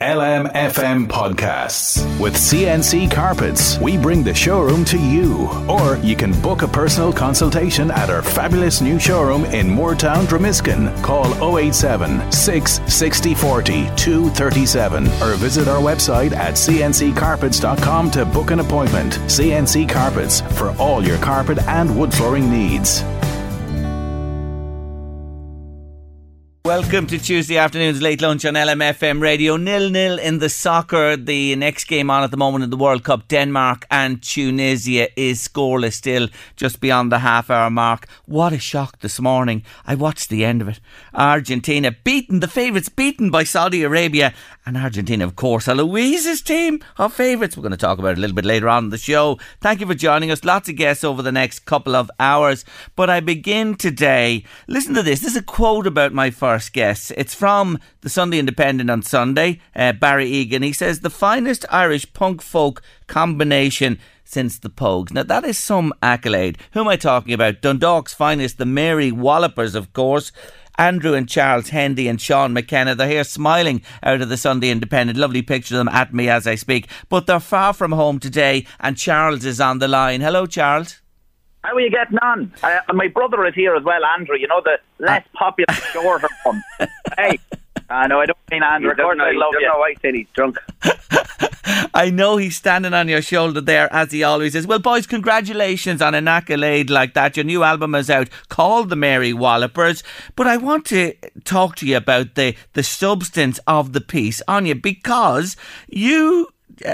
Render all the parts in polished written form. LMFM Podcasts. With CNC Carpets, we bring the showroom to you. Or you can book a personal consultation at our fabulous new showroom in Moortown, Dromiskin. Call 087-660-40-237 or visit our website at cnccarpets.com to book an appointment. CNC Carpets, for all your carpet and wood flooring needs. Welcome to Tuesday afternoon's late lunch on LMFM Radio. 0-0 in the soccer. The next game on at the moment in the World Cup, Denmark and Tunisia, is scoreless still, just beyond the half-hour mark. What a shock this morning. I watched the end of it. Argentina beaten, the favourites beaten by Saudi Arabia. And Argentina, of course, are Louise's team of favourites. We're going to talk about it a little bit later on in the show. Thank you for joining us. Lots of guests over the next couple of hours. But I begin today. Listen to this. This is a quote about my first guest. It's from the Sunday Independent on Sunday, Barry Egan. He says, the finest Irish punk folk combination since the Pogues. Now that is some accolade. Who am I talking about? Dundalk's finest, the Mary Wallopers, of course. Andrew and Charles Hendy and Sean McKenna. They're here smiling out of the Sunday Independent. Lovely picture of them at me as I speak. But they're far from home today, and Charles is on the line. Hello, Charles. How are you getting on? My brother is here as well, Andrew. You know, the less popular, shorter one. Hey, no, I don't mean Andrew. Of course, I love you. I said he's drunk. I know he's standing on your shoulder there, as he always is. Well, boys, congratulations on an accolade like that. Your new album is out, called The Mary Wallopers. But I want to talk to you about the substance of the piece, Anya, because you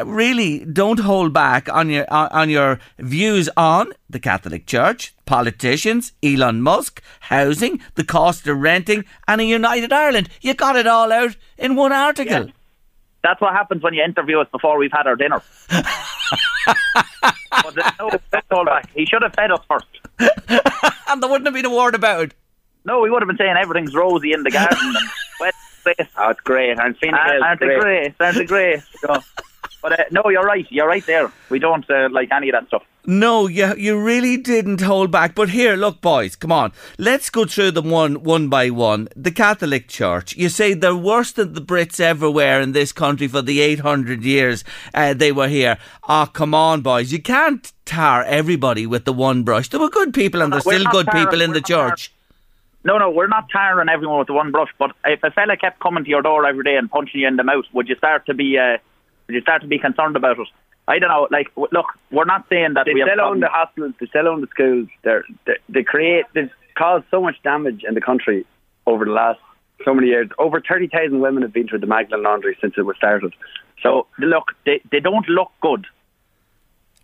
really don't hold back on your views on the Catholic Church, politicians, Elon Musk, housing, the cost of renting, and a united Ireland. You got it all out in one article. Yeah. That's what happens when you interview us before we've had our dinner. But there's no hold back. He should have fed us first. And there wouldn't have been a word about it. No, we would have been saying everything's rosy in the garden. And wet. Oh, it's great. And aren't they great? Aren't they great? So, but no, you're right. You're right there. We don't like any of that stuff. No, you really didn't hold back. But here, look, boys, come on. Let's go through them one by one. The Catholic Church. You say they're worse than the Brits everywhere in this country for the 800 years they were here. Ah, oh, come on, boys. You can't tar everybody with the one brush. There were good people and there's still good people in the church. No, we're not tiring everyone with the one brush. But if a fella kept coming to your door every day and punching you in the mouth, would you start to be concerned about it? I don't know. Like, look, we're not saying that they sell on the hospitals, they sell on the schools. They've caused so much damage in the country over the last so many years. Over 30,000 women have been through the Magdalene laundry since it was started. So look, they don't look good.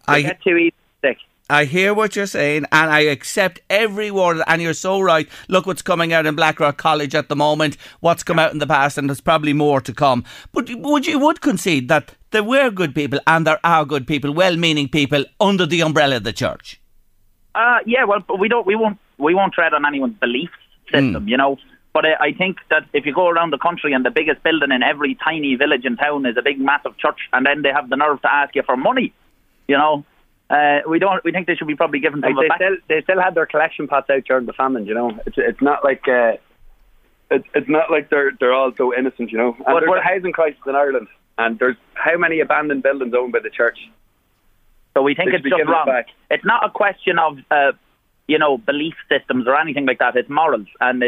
They get too easy sick. I hear what you're saying, and I accept every word, and you're so right. Look what's coming out in Blackrock College at the moment, what's come out in the past, and there's probably more to come. But you would concede that there were good people, and there are good people, well-meaning people, under the umbrella of the church? Yeah, well, we won't tread on anyone's belief system, you know. But I think that if you go around the country and the biggest building in every tiny village and town is a big, massive church, and then they have the nerve to ask you for money, you know. We think they should be probably given some back. They still had their collection pots out during the famine, you know. It's not like it's not like they're all so innocent, you know. And there's a housing crisis in Ireland, and there's how many abandoned buildings owned by the church. So we think it's just wrong. It's not a question of belief systems or anything like that. It's morals, and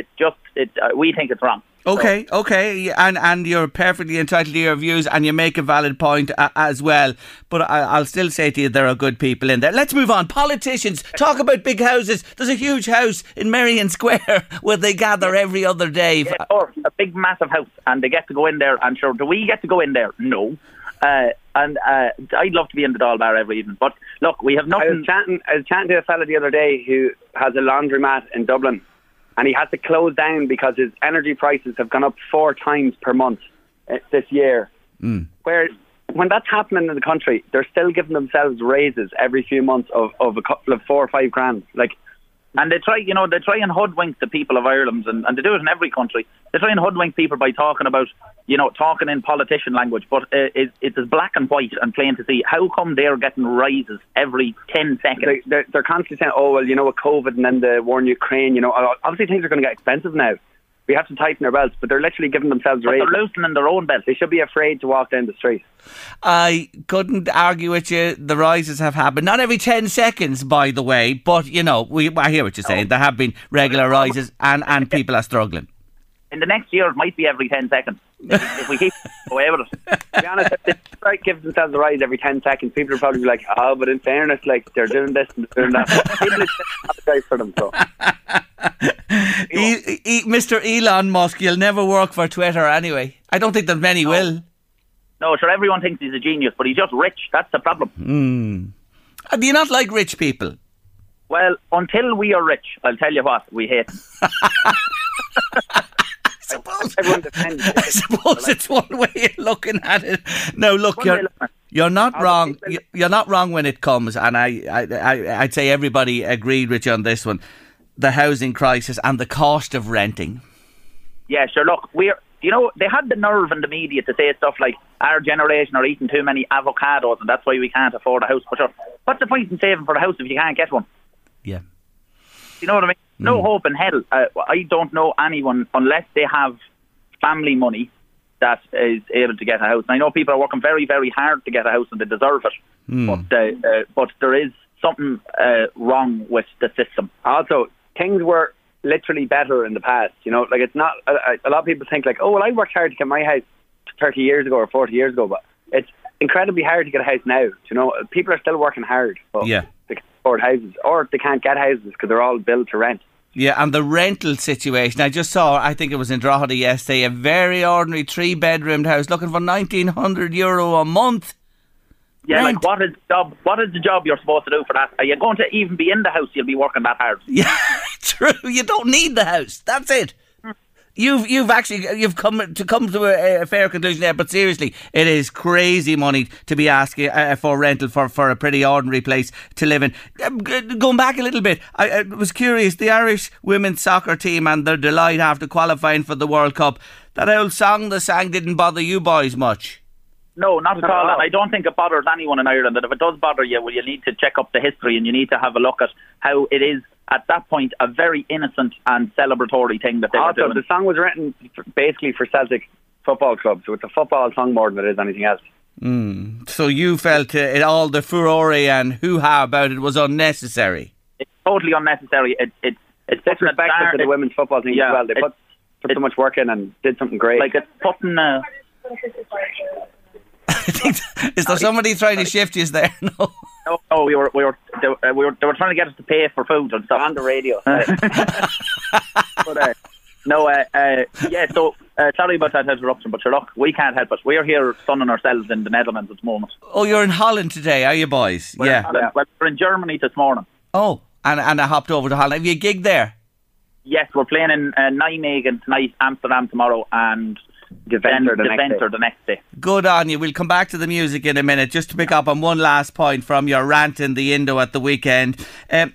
we think it's wrong. Okay, so. Okay, and you're perfectly entitled to your views, and you make a valid point as well. But I'll still say to you, there are good people in there. Let's move on. Politicians, talk about big houses. There's a huge house in Merrion Square where they gather every other day. Yeah, or a big, massive house, and they get to go in there. I'm sure, do we get to go in there? No. And I'd love to be in the doll bar every evening. But look, we have nothing... I was chatting to a fella the other day who has a laundromat in Dublin. And he had to close down because his energy prices have gone up 4 times per month this year. Mm. Where, when that's happening in the country, they're still giving themselves raises every few months of a couple of 4 or 5 grand. Like, and they try and hoodwink the people of Ireland, and they do it in every country. They try and hoodwink people by talking about, talking in politician language. But it's as black and white and plain to see. How come they're getting raises every 10 seconds? They're constantly saying, with COVID and then the war in Ukraine, obviously things are going to get expensive now. We have to tighten our belts, but they're literally giving themselves raises. They're loosening their own belts. They should be afraid to walk down the street. I couldn't argue with you. The rises have happened. Not every 10 seconds, by the way, but, I hear what you're saying. There have been regular rises and people are struggling. In the next year, it might be every 10 seconds. If we keep away with it. To be honest, if they give themselves a rise every 10 seconds, people will probably be like, oh, but in fairness, like, they're doing this and they're doing that. People are apologize for them, so. Mr. Elon Musk, you'll never work for Twitter anyway. I don't think that many will. No, sure, everyone thinks he's a genius, but he's just rich. That's the problem. Mm. Do you not like rich people? Well, until we are rich, I'll tell you what, we hate them. I suppose it's one way of looking at it. No, look, you're not wrong. You're not wrong when it comes, and I'd say everybody agreed with you on this one. The housing crisis and the cost of renting. Yeah, sure. Look, they had the nerve in the media to say stuff like our generation are eating too many avocados, and that's why we can't afford a house. But sure, what's the point in saving for a house if you can't get one? Yeah. You know what I mean? No hope in hell. I don't know anyone, unless they have family money, that is able to get a house. And I know people are working very, very hard to get a house and they deserve it. Mm. But there is something wrong with the system. Also, things were literally better in the past. Like it's not... A lot of people think like, I worked hard to get my house 30 years ago or 40 years ago, but it's incredibly hard to get a house now. People are still working hard. So yeah. They can't afford houses or they can't get houses because they're all built to rent. Yeah, and the rental situation. I just saw, I think it was in Drogheda yesterday, a very ordinary 3-bedroomed house looking for €1,900 a month. Yeah, rent. Like what is the job you're supposed to do for that? Are you going to even be in the house? You'll be working that hard. Yeah, true. You don't need the house. That's it. You've come to a fair conclusion there, but seriously, it is crazy money to be asking for rental for a pretty ordinary place to live in. Going back a little bit, I was curious, the Irish women's soccer team and their delight after qualifying for the World Cup, that old song they sang didn't bother you boys much. No, not at all. And I don't think it bothers anyone in Ireland. And if it does bother you, well, you need to check up the history and you need to have a look at how it is, at that point, a very innocent and celebratory thing that they were doing. The song was written basically for Celtic Football Club, so it's a football song more than it is anything else. Mm. So you felt all the furore and hoo-ha about it was unnecessary? It's totally unnecessary. It's disrespectful to the women's football team as well. They put so much work in and did something great. Like it's putting... Is there somebody trying to shift you there? No. No, they were trying to get us to pay for food and stuff on the radio. Sorry about that interruption, but Sherlock, we can't help it. We're here sunning ourselves in the Netherlands at the moment. Oh, you're in Holland today, are you boys? We're in Well, we're in Germany this morning. Oh, and I hopped over to Holland. Have you a gig there? Yes, we're playing in Nijmegen tonight, Amsterdam tomorrow, and the next day. Good on you. We'll come back to the music in a minute, just to pick up on one last point from your rant in the Indo at the weekend.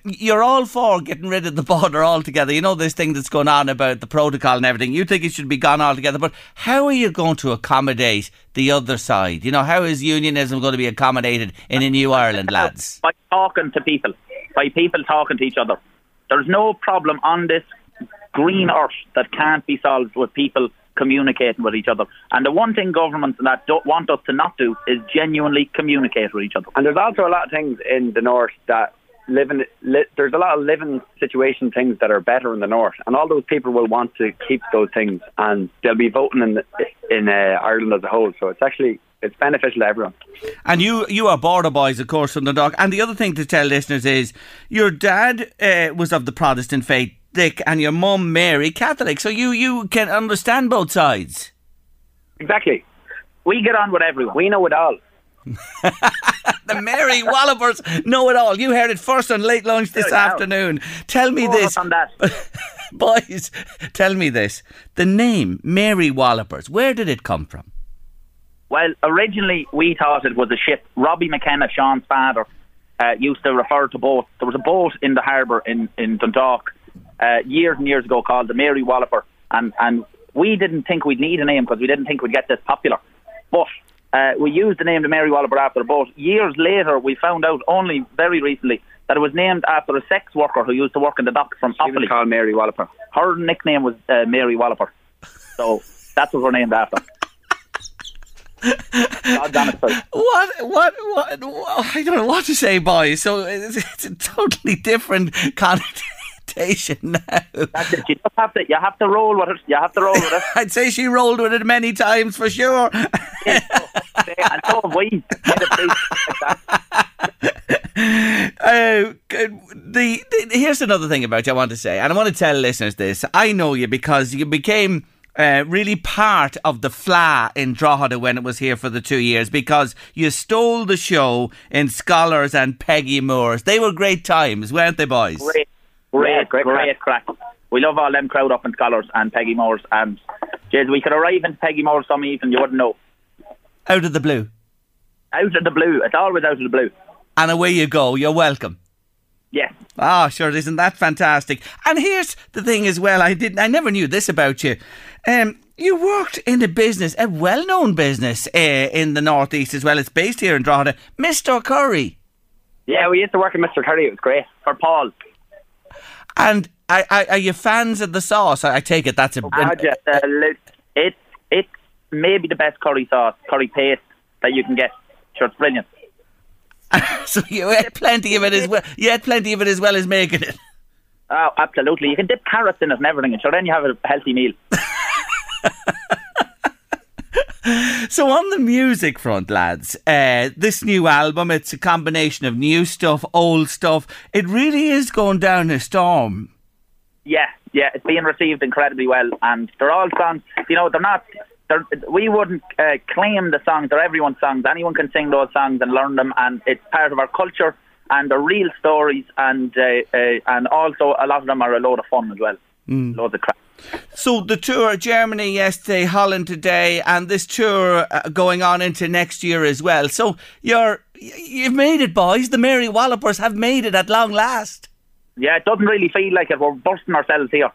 You're all for getting rid of the border altogether. This thing that's going on about the protocol and everything. You think it should be gone altogether, but how are you going to accommodate the other side? How is unionism going to be accommodated in a new Ireland, lads? By talking to people. By people talking to each other. There's no problem on this green earth that can't be solved with people communicating with each other. And the one thing governments that don't want us to not do is genuinely communicate with each other. And there's also a lot of things in the north that there's a lot of living situation things that are better in the north, and all those people will want to keep those things, and they'll be voting in Ireland as a whole. So it's actually, it's beneficial to everyone. And you are border boys, of course, from the Dock. And the other thing to tell listeners is your dad was of the Protestant faith, Dick, and your mum, Mary, Catholic. So you can understand both sides. Exactly. We get on with everyone. We know it all. The Mary Wallopers know it all. You heard it first on Late Lunch this afternoon. Tell me this. On that. Boys, tell me this. The name Mary Wallopers, where did it come from? Well, originally we thought it was a ship. Robbie McKenna, Sean's father, used to refer to boats. There was a boat in the harbour in Dundalk years and years ago called the Mary Walloper, and we didn't think we'd need a name because we didn't think we'd get this popular. But we used the name the Mary Walloper after a boat. Years later, we found out only very recently that it was named after a sex worker who used to work in the dock from Offaly. She was called Mary Walloper. Her nickname was Mary Walloper. So that's what we're named after. What? I don't know what to say, boys. So it's a totally different connotation now. That's it. You have to roll with it. I'd say she rolled with it many times for sure. And so have we. Here's another thing about you I want to say, and I want to tell listeners this. I know you because you became really part of the FLA in Drogheda when it was here for the 2 years, because you stole the show in Scholars and Peggy Moores. They were great times, weren't they, boys? Great crack. We love all them crowd up in Scholars and Peggy Moores, and geez, we could arrive in Peggy Moores some evening, you wouldn't know. Out of the blue. Out of the blue. It's always out of the blue. And away you go. You're welcome. Yes. Oh, sure, isn't that fantastic? And here's the thing as well, I never knew this about you. You worked in a business, a well-known business in the northeast as well. It's based here in Drogheda, Mr. Kurry. Yeah, we used to work at Mr. Kurry. It was great for Paul. And are you fans of the sauce? I take it that's a it's maybe the best curry sauce, curry paste that you can get. Sure, it's brilliant. So you had plenty of it as well. You had plenty of it as well as making it. Oh, absolutely! You can dip carrots in it and everything, and so then you have a healthy meal. So on the music front, lads, this new album—it's a combination of new stuff, old stuff. It really is going down a storm. Yeah, it's being received incredibly well, and they're all songs. You know, they're not. We wouldn't claim the songs. They're everyone's songs. Anyone can sing those songs and learn them, and it's part of our culture and the real stories, and also a lot of them are a load of fun as well. Loads of crap. So the tour, Germany yesterday, Holland today, and this tour going on into next year as well. So you've made it, boys. The Mary Wallopers have made it at long last. Yeah, it doesn't really feel like it. We're bursting ourselves here.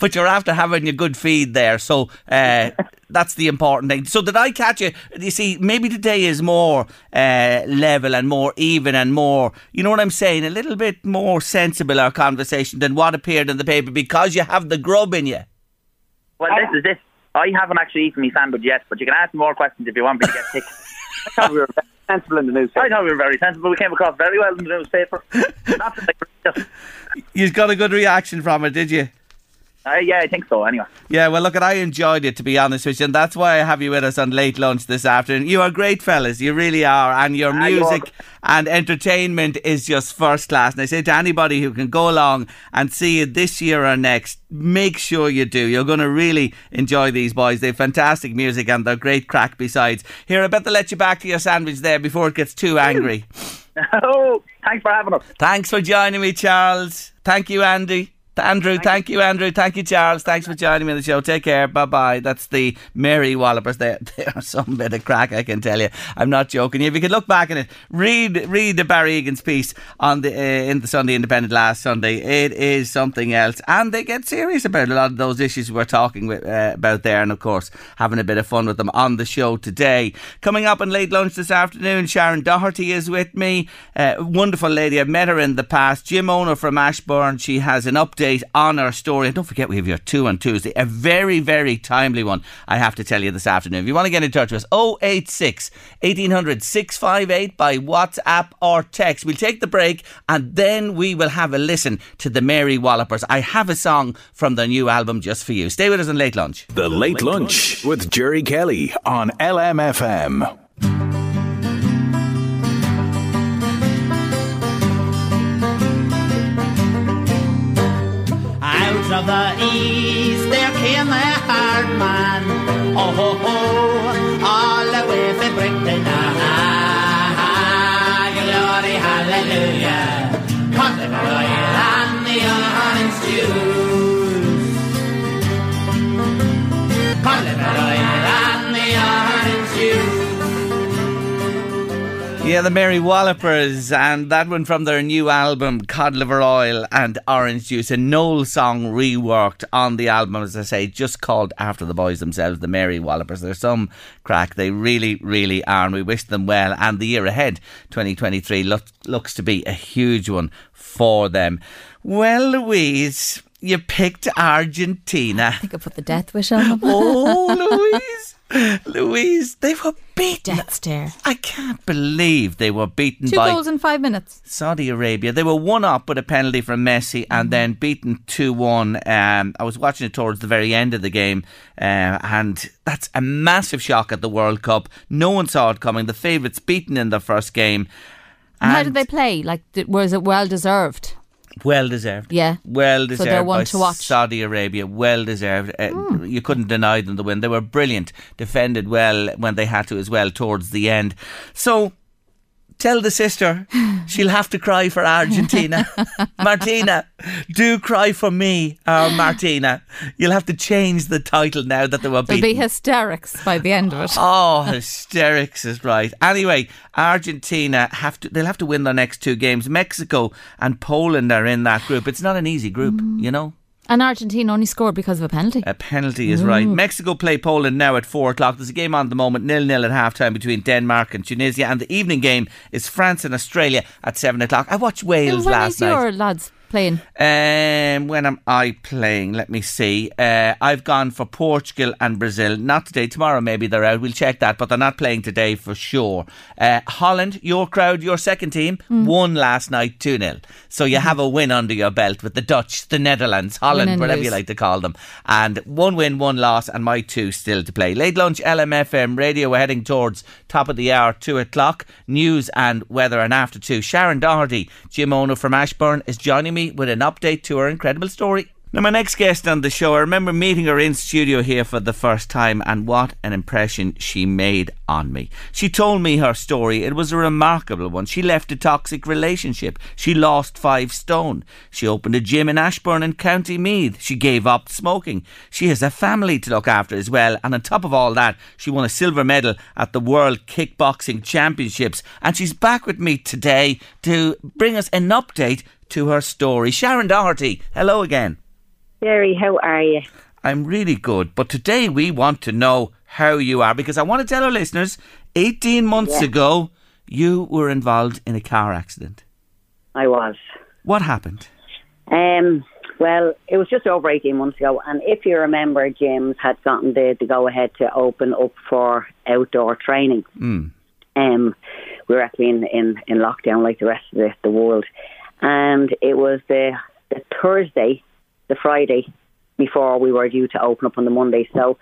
But you're after having a good feed there, so that's the important thing. So did I catch you? You see, maybe today is more level and more even and more, you know what I'm saying, a little bit more sensible, our conversation, than what appeared in the paper, because you have the grub in you. Well, this is this. I haven't actually eaten my sandwich yet, but you can ask more questions if you want me to get sick. I thought we were very sensible in the newspaper. I thought we were very sensible. We came across very well in the newspaper. You got a good reaction from it, did you? Yeah, I think so, anyway. Yeah, well, look, I enjoyed it, to be honest with you, and that's why I have you with us on Late Lunch this afternoon. You are great fellas, you really are, and your music and entertainment is just first class. And I say to anybody who can go along and see you this year or next, make sure you do. You're going to really enjoy these boys. They've fantastic music and they're great crack besides. Here, I better let you back to your sandwich there before it gets too angry. Oh, thanks for having us. Thanks for joining me, Charles. Thank you, Andy. Andrew, thank you, Andrew. Thank you, Charles. Thanks for joining me on the show. Take care. Bye-bye. That's the Mary Wallopers. They are some bit of crack, I can tell you. I'm not joking. If you could look back at it, read the Barry Egan's piece on the in the Sunday Independent last Sunday. It is something else. And they get serious about a lot of those issues we're talking about there, and, of course, having a bit of fun with them on the show today. Coming up on Late Lunch this afternoon, Sharon Doherty is with me. Wonderful lady. I've met her in the past. Jim Owner from Ashbourne. She has an update update on our story. And don't forget, we have your 2 on Tuesday, a very, very timely one, I have to tell you this afternoon. If you want to get in touch with us, 086 1800 658 by WhatsApp or text. We'll take the break and then we will have a listen to the Mary Wallopers. I have a song from their new album just for you. Stay with us on Late Lunch. The Late Lunch with Gerry Kelly on LMFM. Out of the east there came a hard man, oh ho ho, all the way from Britain. Ah, glory, hallelujah, cause the boy and the orange juice, cause the boy and the orange juice. Yeah, the Mary Wallopers, and that one from their new album, Cod Liver Oil and Orange Juice, a Noel song reworked on the album, as I say, just called after the boys themselves, the Mary Wallopers. They're some crack. They really, really are, and we wish them well. And the year ahead, 2023, looks to be a huge one for them. Well, Louise, you picked Argentina. I think I put the death wish on them. Oh, Louise. Louise, they were beaten. Death stare. I can't believe they were beaten by 2 goals in 5 minutes. Saudi Arabia. They were 1 up with a penalty from Messi and then beaten 2-1. I was watching it towards the very end of the game, and that's a massive shock at the World Cup. No one saw it coming. The favourites beaten in their first game. And how did they play? Like, was it well deserved? Well deserved. Yeah. Well deserved. So they're one to watch. Saudi Arabia. Well deserved. You couldn't deny them the win. They were brilliant. Defended well when they had to as well towards the end. So tell the sister she'll have to cry for Argentina. Martina, do cry for me, Martina. You'll have to change the title now that they were beaten. There'll be hysterics by the end of it. Oh, hysterics is right. Anyway, Argentina, they'll have to win their next 2 games. Mexico and Poland are in that group. It's not an easy group, you know. And Argentina only scored because of a penalty. A penalty is right. Mexico play Poland now at 4 o'clock. There's a game on at the moment, 0-0 at half-time between Denmark and Tunisia. And the evening game is France and Australia at 7 o'clock. I watched Wales last night. When is your lads playing? When am I playing? Let me see. I've gone for Portugal and Brazil. Not today. Tomorrow maybe they're out. We'll check that. But they're not playing today for sure. Holland, your crowd, your second team, won last night 2-0. So you have a win under your belt with the Dutch, the Netherlands, Holland, whatever you like to call them. And 1 win, 1 loss, and my 2 still to play. Late Lunch, LMFM Radio. We're heading towards top of the hour, 2 o'clock. News and weather, and after 2. Sharon Doherty, gym owner from Ashbourne, is joining me with an update to her incredible story. Now, my next guest on the show, I remember meeting her in studio here for the first time, and what an impression she made on me. She told me her story. It was a remarkable one. She left a toxic relationship. She lost 5 stone. She opened a gym in Ashbourne and County Meath. She gave up smoking. She has a family to look after as well. And on top of all that, she won a silver medal at the World Kickboxing Championships. And she's back with me today to bring us an update to her story. Sharon Doherty, hello again. Jerry, how are you? I'm really good, but today we want to know how you are, because I want to tell our listeners, 18 months ago, you were involved in a car accident. I was. What happened? Well, it was just over 18 months ago, and if you remember, James had gotten the go-ahead to open up for outdoor training. We were actually in lockdown like the rest of the world, and it was the Thursday, the Friday before we were due to open up on the Monday. So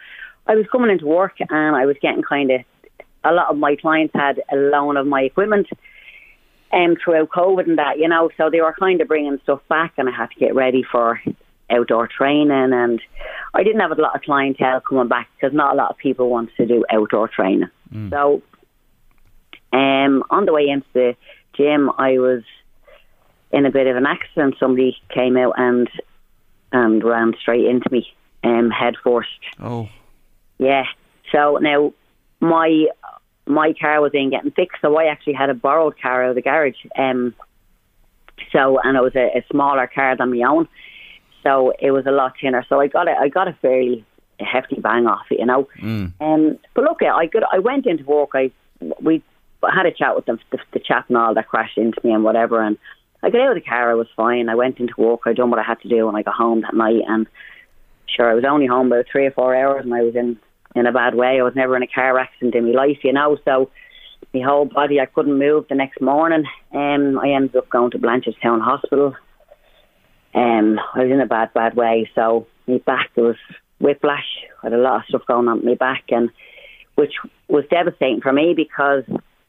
I was coming into work and I was getting a lot of my clients had a loan of my equipment throughout COVID and that, you know, so they were bringing stuff back and I had to get ready for outdoor training, and I didn't have a lot of clientele coming back because not a lot of people wanted to do outdoor training. So on the way into the gym, I was in a bit of an accident. Somebody came out and ran straight into me, head first. Oh. Yeah. So now, my car was in getting fixed, so I actually had a borrowed car out of the garage. And it was a smaller car than my own, so it was a lot thinner. So I got a fairly hefty bang off it, you know. But look, I went into work. We had a chat with the chap and all that crashed into me and whatever, and I got out of the car, I was fine. I went into work, I done what I had to do, and I got home that night. And sure, I was only home about 3 or 4 hours, and I was in a bad way. I was never in a car accident in my life, you know, so my whole body, I couldn't move the next morning. I ended up going to Blanchardstown Hospital. I was in a bad way, so my back was whiplash. I had a lot of stuff going on with my back, and which was devastating for me, because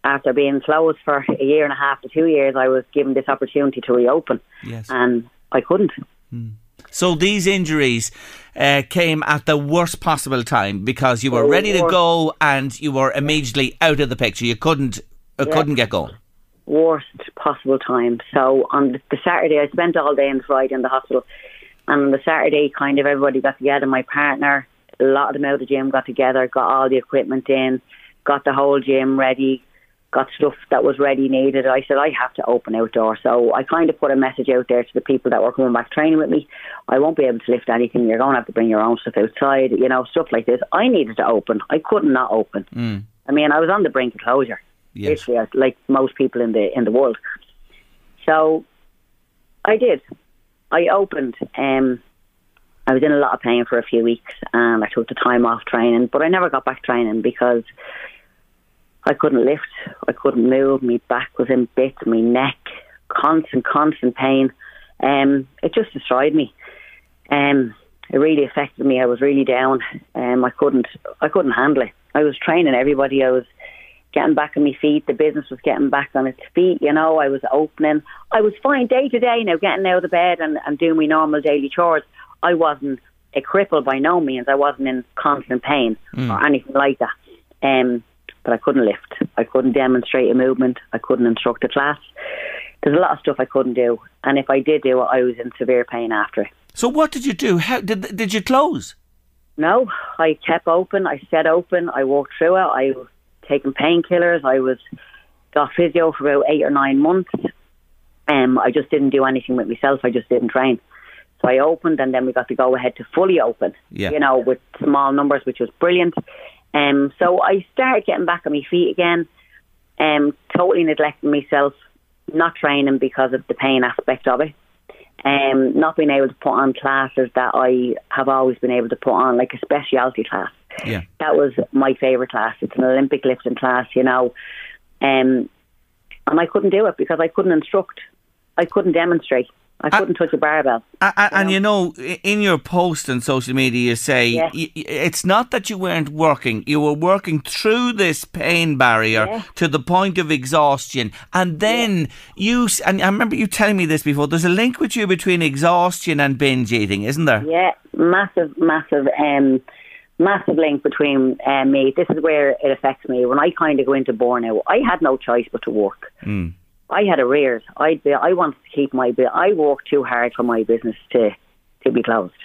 after being closed for 1.5 to 2 years, I was given this opportunity to reopen, yes, and I couldn't. Mm. So these injuries came at the worst possible time, because you were ready to go and you were immediately out of the picture. You couldn't get going. Worst possible time. So on the Saturday, I spent all day and Friday in the hospital. And on the Saturday, kind of everybody got together. My partner, a lot of them out of the gym got together, got all the equipment in, got the whole gym ready, got stuff that was ready needed. I said, I have to open outdoor. So I kind of put a message out there to the people that were coming back training with me. I won't be able to lift anything. You're going to have to bring your own stuff outside, you know, stuff like this. I needed to open. I could not open. Mm. I mean, I was on the brink of closure, yes, literally, like most people in the world. So I did. I opened. I was in a lot of pain for a few weeks, and I took the time off training, but I never got back training because I couldn't lift, I couldn't move, my back was in bits, my neck, constant pain. It just destroyed me. It really affected me. I was really down. I couldn't handle it. I was training everybody. I was getting back on my feet. The business was getting back on its feet, you know. I was opening. I was fine day to day now, getting out of the bed and doing my normal daily chores. I wasn't a cripple by no means. I wasn't in constant pain or anything like that. But I couldn't lift. I couldn't demonstrate a movement. I couldn't instruct a class. There's a lot of stuff I couldn't do. And if I did do it, I was in severe pain after it. So what did you do? How did you close? No, I kept open. I stayed open. I walked through it. I was taking painkillers. I was got physio for about 8 or 9 months. I just didn't do anything with myself. I just didn't train. So I opened, and then we got to go ahead to fully open, you know, with small numbers, which was brilliant. So I started getting back on my feet again, totally neglecting myself, not training because of the pain aspect of it, not being able to put on classes that I have always been able to put on, like a specialty class. Yeah. That was my favourite class. It's an Olympic lifting class, you know, and I couldn't do it because I couldn't instruct. I couldn't demonstrate. I couldn't touch a barbell. You know, in your post on social media, you say it's not that you weren't working. You were working through this pain barrier to the point of exhaustion. And then you, and I remember you telling me this before, there's a link with you between exhaustion and binge eating, isn't there? Yeah, massive link between me. This is where it affects me. When I kind of go into burnout, I had no choice but to work. Mm. I had arrears. I wanted to keep my bill. I worked too hard for my business to be closed.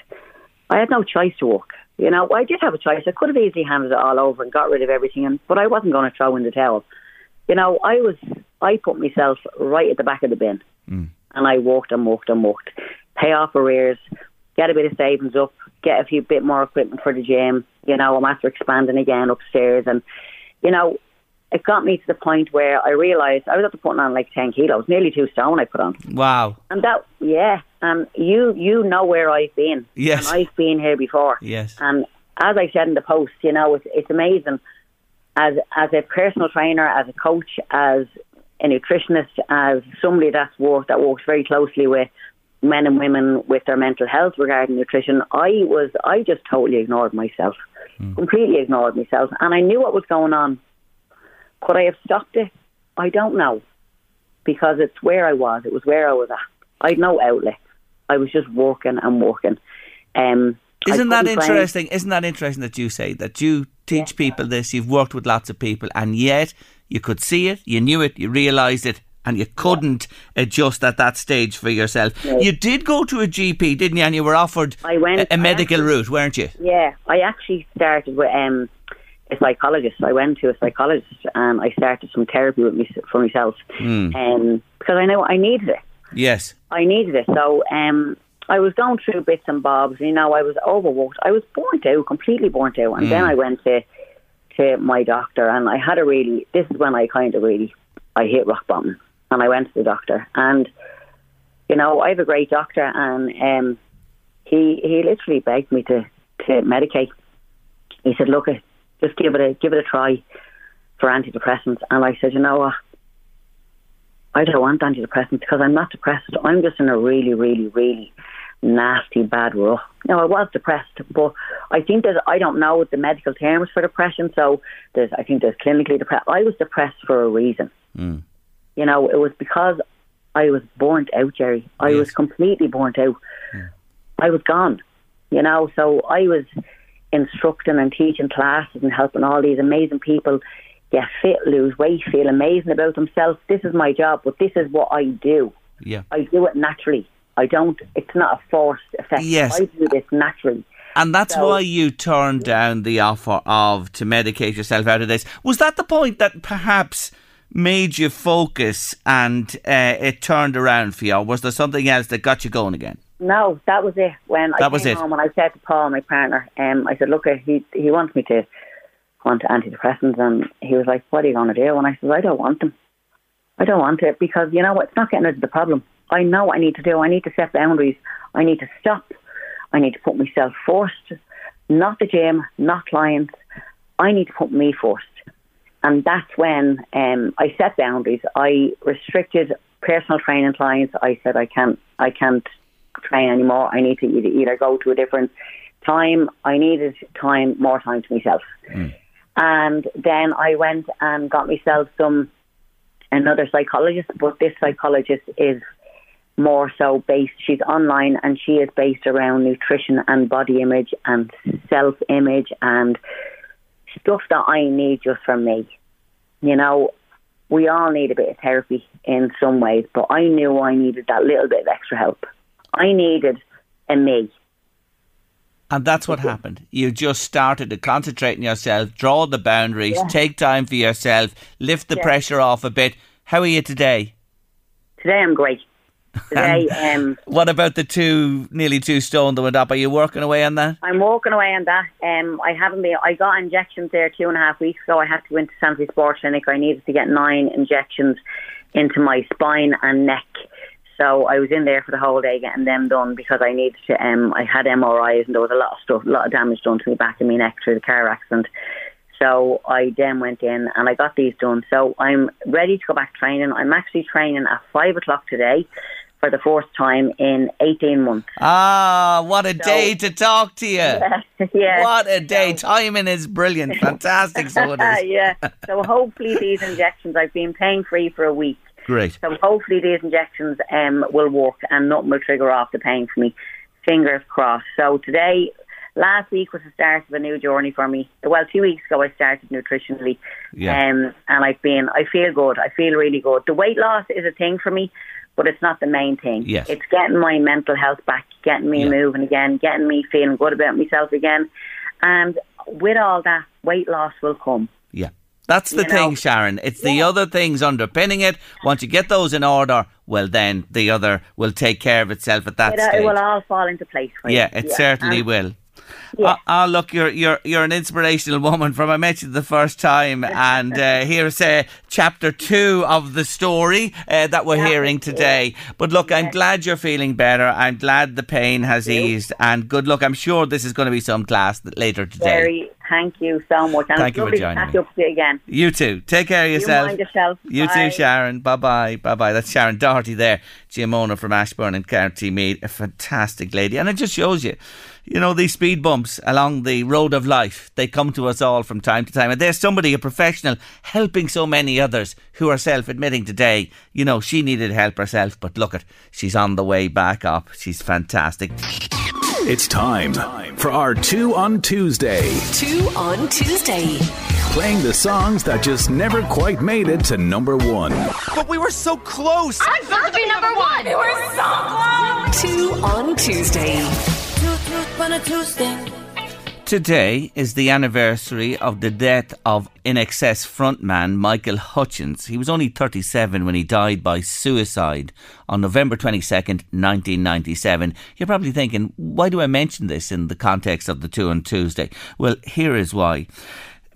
I had no choice to work. You know, I did have a choice. I could have easily handed it all over and got rid of everything, but I wasn't going to throw in the towel. You know, I put myself right at the back of the bin, and I worked. Pay off arrears, get a bit of savings up, get a few bit more equipment for the gym. You know, I'm after expanding again upstairs, and you know, it got me to the point where I realised I was up to putting on like 10 kilos, nearly 2 stone I put on. Wow. And that, and you know where I've been. Yes. And I've been here before. Yes. And as I said in the post, you know, it's amazing. As a personal trainer, as a coach, as a nutritionist, as somebody that works very closely with men and women with their mental health regarding nutrition, I just totally ignored myself. Completely ignored myself. And I knew what was going on. Could I have stopped it? I don't know, because it's where I was. It was where I was at. I had no outlet. I was just working and working. Isn't that interesting? Isn't that interesting that you say that you teach people this? You've worked with lots of people, and yet you could see it, you knew it, you realised it, and you couldn't adjust at that stage for yourself. Yeah. You did go to a GP, didn't you? And you were offered a medical route, weren't you? Yeah, I actually started with a psychologist. I went to a psychologist and I started some therapy for myself because I know I needed it. Yes. I needed it. So I was going through bits and bobs. You know, I was overworked. I was burnt out, completely burnt out. And then I went to my doctor, and I had this is when I hit rock bottom. And I went to the doctor, and you know, I have a great doctor, and he literally begged me to medicate. He said, look, just give it a try for antidepressants. And I said, you know what? I don't want antidepressants because I'm not depressed. I'm just in a really, really, really nasty, bad rut. Now, I was depressed, but I think that I don't know what the medical term is for depression. So I think there's clinically depressed. I was depressed for a reason. Mm. You know, it was because I was burnt out, Jerry. I was completely burnt out. Yeah. I was gone, you know. So I was instructing and teaching classes and helping all these amazing people get fit, lose weight, feel amazing about themselves. This is my job, but this is what I do. Yeah, I do it naturally. I don't. It's not a forced effect. Yes. I do this naturally. And that's why you turned down the offer to medicate yourself out of this. Was that the point that perhaps made you focus and it turned around for you? Or was there something else that got you going again? No, that was it. When I came home and I said to Paul, my partner, I said, look, he wants me to go on to antidepressants. And he was like, what are you going to do? And I said, I don't want them. I don't want it because, you know what, it's not getting rid of the problem. I know what I need to do. I need to set boundaries. I need to stop. I need to put myself first. Not the gym, not clients. I need to put me first. And that's when I set boundaries. I restricted personal training clients. I said, I can't train anymore. I need to either go to a different time. I needed more time to myself. Mm. And then I went and got myself another psychologist, but this psychologist is more so based, she's online and she is based around nutrition and body image and self-image and stuff that I need just for me. You know, we all need a bit of therapy in some ways, but I knew I needed that little bit of extra help. I needed a me. And that's what happened. You just started to concentrate on yourself, draw the boundaries, take time for yourself, lift the pressure off a bit. How are you today? Today I'm great. Today, what about the nearly two stone that went up? Are you working away on that? I'm working away on that. I got injections there 2.5 weeks ago. I had to go into Sandyford Sports Clinic. I needed to get 9 injections into my spine and neck. So I was in there for the whole day getting them done because I needed to. I had MRIs and there was a lot of damage done to me back and my neck through the car accident. So I then went in and I got these done. So I'm ready to go back training. I'm actually training at 5:00 today for the first time in 18 months. Ah, what a day to talk to you. Yeah. What a day. Timing is brilliant. Fantastic. So it is. Yeah. So hopefully these injections, I've been pain free for a week. Great. So hopefully these injections will work and nothing will trigger off the pain for me. Fingers crossed. So today... Last week was the start of a new journey for me. Well, 2 weeks ago I started nutritionally, and I feel good. I feel really good. The weight loss is a thing for me, but it's not the main thing. Yes. It's getting my mental health back, getting me moving again, getting me feeling good about myself again. And with all that, weight loss will come. Yeah, that's the thing, Sharon. It's the other things underpinning it. Once you get those in order, well, then the other will take care of itself at that stage. It will all fall into place for you. Yeah, it certainly will. Yeah. Oh, look, you're an inspirational woman from I met you the first time, and here's chapter 2 of the story that we're hearing today. But look, I'm glad you're feeling better. I'm glad the pain has eased, and good luck. I'm sure this is going to be some class later today. Very. Thank you so much. And thank you for joining me. Up to you again. You too. Take care of yourself. You mind yourself. You too, Sharon. Bye-bye. Bye-bye. That's Sharon Doherty there, gym owner from Ashbourne in County Meath. A fantastic lady. And it just shows you, you know, these speed bumps along the road of life, they come to us all from time to time. And there's somebody, a professional, helping so many others who are self-admitting today, you know, she needed help herself. But look, she's on the way back up. She's fantastic. It's time for our 2 on Tuesday. 2 on Tuesday. Playing the songs that just never quite made it to number 1. But we were so close. I'm supposed to be number 1. We were so close. 2 on Tuesday. Today is the anniversary of the death of In Excess frontman Michael Hutchence. He was only 37 when he died by suicide on November 22nd, 1997. You're probably thinking, why do I mention this in the context of the 2 on Tuesday? Well, here is why.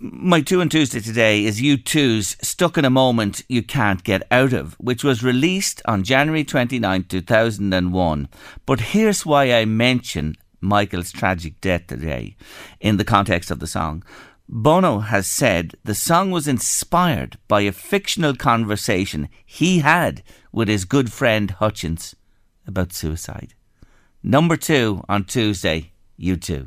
My 2 and Tuesday today is U2's Stuck in a Moment You Can't Get Out Of, which was released on January 29, 2001. But here's why I mention Michael's tragic death today in the context of the song. Bono has said the song was inspired by a fictional conversation he had with his good friend Hutchins about suicide. Number 2 on Tuesday, U2.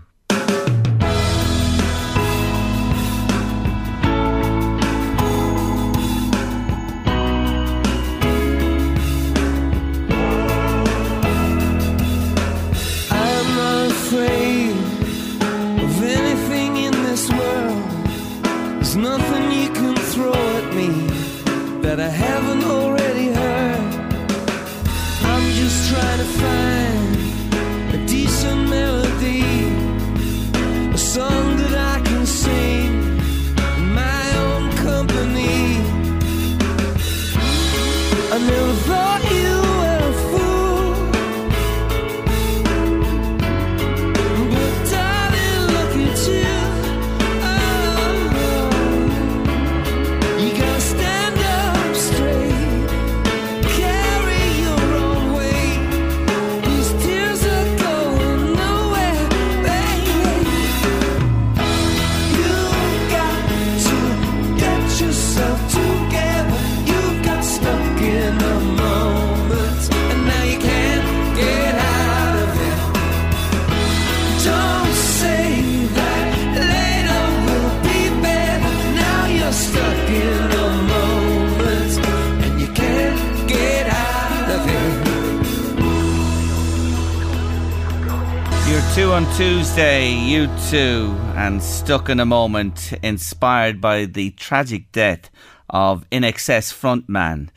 Tuesday, U2 and Stuck in a Moment, inspired by the tragic death of In Excess frontman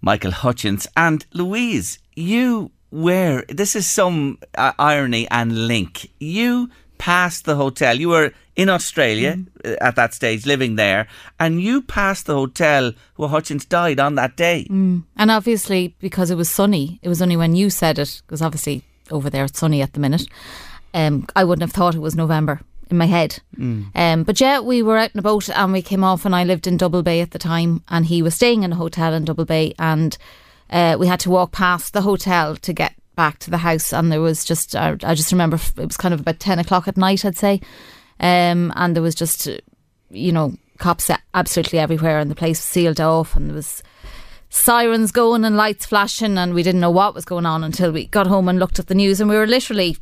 Michael Hutchins. And Louise, you were, this is some irony and link, you passed the hotel, you were in Australia at that stage, living there, and you passed the hotel where Hutchins died on that day. And obviously, because it was sunny, it was only when you said it, because obviously over there it's sunny at the minute. I wouldn't have thought it was November in my head. But yeah, we were out and about and we came off, and I lived in Double Bay at the time, and he was staying in a hotel in Double Bay, and we had to walk past the hotel to get back to the house. And there was just, I just remember it was kind of about 10 o'clock at night, I'd say, and there was just, you know, cops absolutely everywhere, and the place was sealed off, and there was sirens going and lights flashing, and we didn't know what was going on until we got home and looked at the news, and we were literally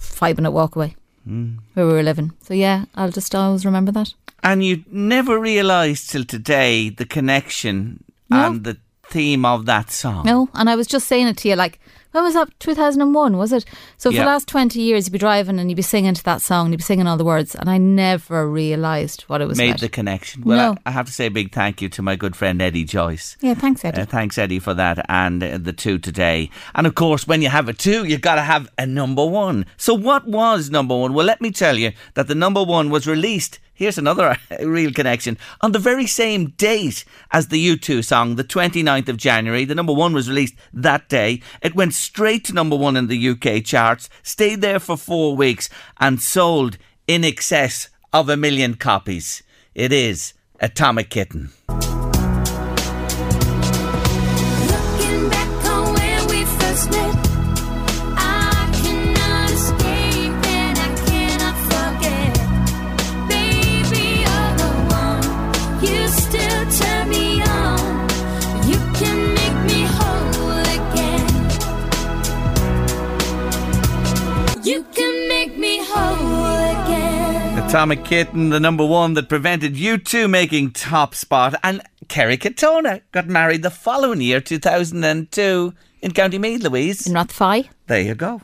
5-minute walk away where we were living. So yeah, I'll just always remember that. And you never realised till today the connection and the theme of that song. No, and I was just saying it to you, like, when was that? 2001, was it? So for the last 20 years you'd be driving and you'd be singing to that song, you'd be singing all the words, and I never realised what it was about. The connection. Well, no. I have to say a big thank you to my good friend Eddie Joyce. Yeah, thanks Eddie. Thanks Eddie for that, and the two today. And of course, when you have a two, you've got to have a number one. So what was number one? Well, let me tell you that the number one was released, here's another real connection, on the very same date as the U2 song, the 29th of January. The number one was released that day. It went straight to number one in the UK charts, stayed there for 4 weeks, and sold in excess of 1 million copies. It is Atomic Kitten. Atomic Kitten, the number one that prevented U2 making top spot. And Kerry Katona got married the following year, 2002, in County Meath, Louise. In Rathfy. There you go.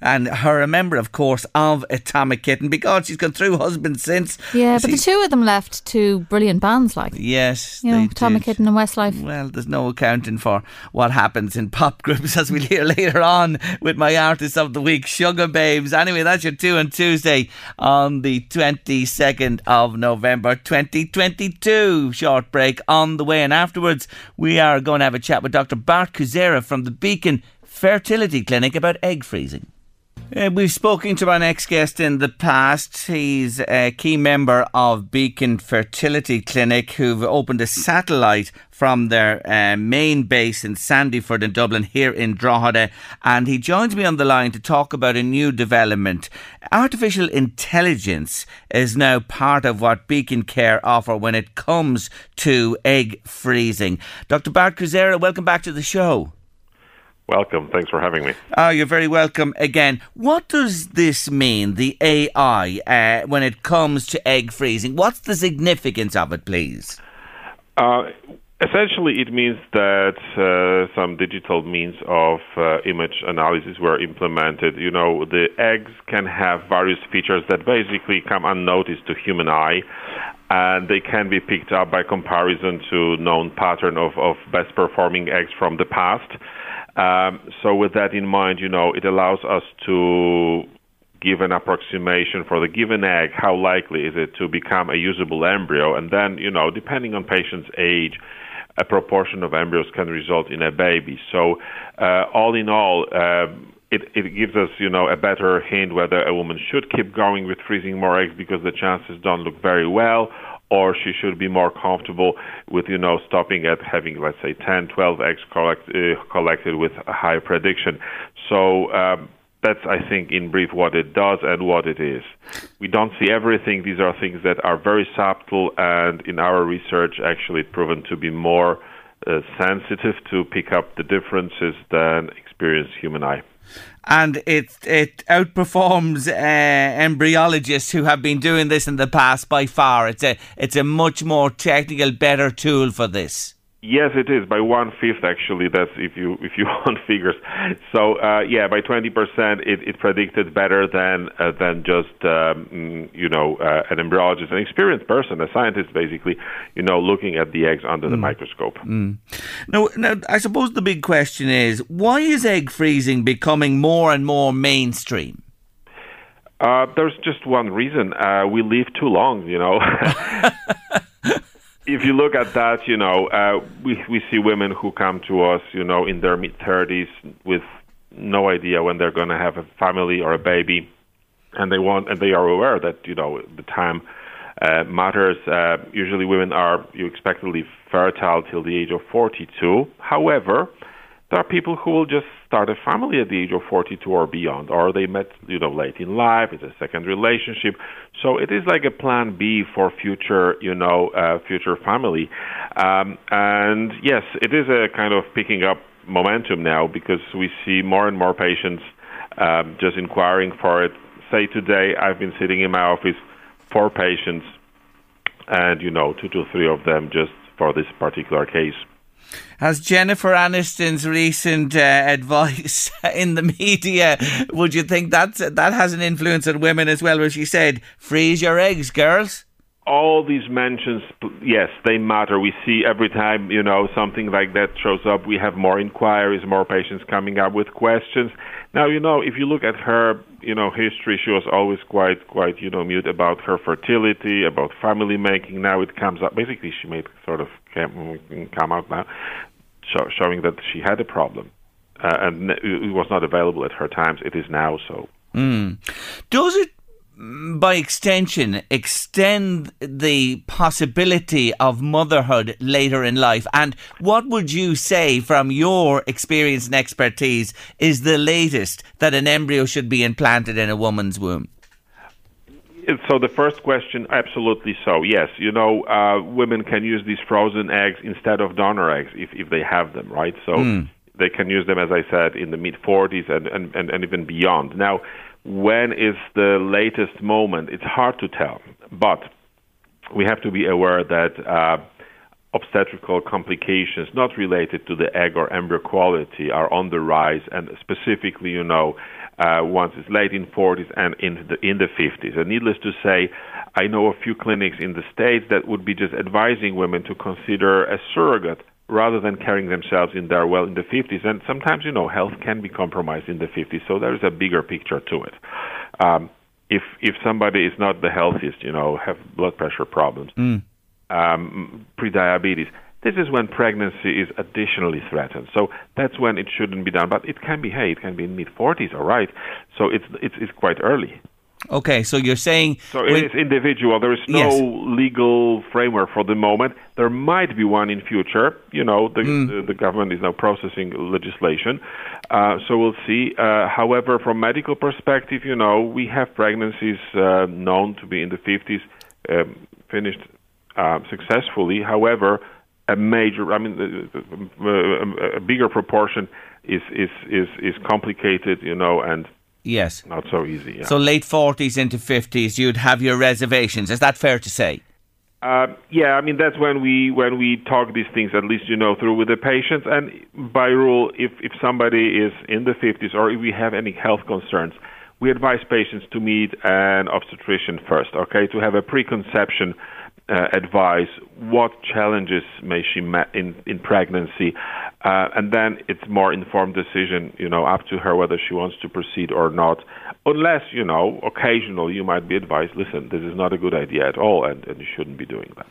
And her, a member, of course, of Atomic Kitten, because she's gone through husbands since. Yeah, but the two of them left two brilliant bands, like. Yes, you know, Atomic Kitten and Westlife. Well, there's no accounting for what happens in pop groups, as we'll hear later on with my artist of the week, Sugababes. Anyway, that's your 2 on Tuesday on the 22nd of November 2022. Short break on the way, and afterwards we are going to have a chat with Dr. Bart Kuzera from the Beacon Fertility Clinic about egg freezing. We've spoken to our next guest in the past. He's a key member of Beacon Fertility Clinic, who've opened a satellite from their main base in Sandyford in Dublin here in Drogheda, and he joins me on the line to talk about a new development. Artificial intelligence is now part of what Beacon Care offer when it comes to egg freezing. Dr. Bart Kuzera, welcome back to the show. Welcome. Thanks for having me. Oh, you're very welcome again. What does this mean, the AI, when it comes to egg freezing? What's the significance of it, please? Essentially, it means that some digital means of image analysis were implemented. You know, the eggs can have various features that basically come unnoticed to human eye, and they can be picked up by comparison to known pattern of best performing eggs from the past. So with that in mind, you know, it allows us to give an approximation for the given egg, how likely is it to become a usable embryo. And then, you know, depending on patient's age, a proportion of embryos can result in a baby. So all in all, it gives us, you know, a better hint whether a woman should keep going with freezing more eggs because the chances don't look very well, or she should be more comfortable with, you know, stopping at having, let's say, 10, 12 eggs collected with a high prediction. So that's, I think, in brief, what it does and what it is. We don't see everything. These are things that are very subtle, and in our research, actually, it's proven to be more sensitive to pick up the differences than experienced human eye. And it outperforms embryologists who have been doing this in the past by far. It's a much more technical, better tool for this. Yes, it is, by 1/5 actually. That's if you want figures. So by 20%, it predicted better than just an embryologist, an experienced person, a scientist, basically, you know, looking at the eggs under the microscope. Mm. Now, I suppose the big question is, why is egg freezing becoming more and more mainstream? There's just one reason: we live too long, you know. If you look at that, you know, we see women who come to us, you know, in their mid-30s with no idea when they're going to have a family or a baby, and they are aware that, you know, the time matters. Usually women are, you expect to live fertile till the age of 42. However, there are people who will just start a family at the age of 42 or beyond, or they met, you know, late in life, it's a second relationship. So it is like a plan B for future, you know, future family. And yes, it is a kind of picking up momentum now because we see more and more patients just inquiring for it. Say today, I've been sitting in my office for patients and, you know, 2 to 3 of them just for this particular case. Has Jennifer Aniston's recent advice in the media, would you think that has an influence on women as well, where she said, freeze your eggs, girls? All these mentions, yes, they matter. We see every time, you know, something like that shows up, we have more inquiries, more patients coming up with questions. Now, you know, if you look at her, you know, history, she was always quite, you know, mute about her fertility, about family making. Now it comes up. Basically, she made sort of come out now, showing that she had a problem, and it was not available at her times. It is now so. Mm. Does it, by extension, extend the possibility of motherhood later in life? And what would you say, from your experience and expertise, is the latest that an embryo should be implanted in a woman's womb? So the first question, absolutely so, yes. You know, women can use these frozen eggs instead of donor eggs if they have them, right? So they can use them, as I said, in the mid-40s and even beyond. Now, when is the latest moment? It's hard to tell, but we have to be aware that obstetrical complications not related to the egg or embryo quality are on the rise, and specifically, you know, once it's late in 40s and in the 50s. And needless to say, I know a few clinics in the States that would be just advising women to consider a surrogate rather than carrying themselves in their well in the 50s. And sometimes, you know, health can be compromised in the 50s, so there is a bigger picture to it. If somebody is not the healthiest, you know, have blood pressure problems, prediabetes, This is when pregnancy is additionally threatened. So that's when it shouldn't be done. But it can be, hey, it can be in mid-40s, all right. So it's quite early. Okay, so you're saying... So it is individual. There is no legal framework for the moment. There might be one in future. You know, the government is now processing legislation. So we'll see. However, from medical perspective, you know, we have pregnancies known to be in the 50s, finished successfully. However, a bigger proportion is complicated, you know, and... Yes. Not so easy, yeah. So late 40s into 50s, you'd have your reservations. Is that fair to say? Yeah, I mean, that's when we talk these things, at least, you know, through with the patients. And by rule, if somebody is in the 50s or if we have any health concerns, we advise patients to meet an obstetrician first, okay, to have a preconception advice, what challenges may she met in pregnancy, and then it's more informed decision, you know, up to her whether she wants to proceed or not, unless, you know, occasionally you might be advised, listen, this is not a good idea at all, and you shouldn't be doing that.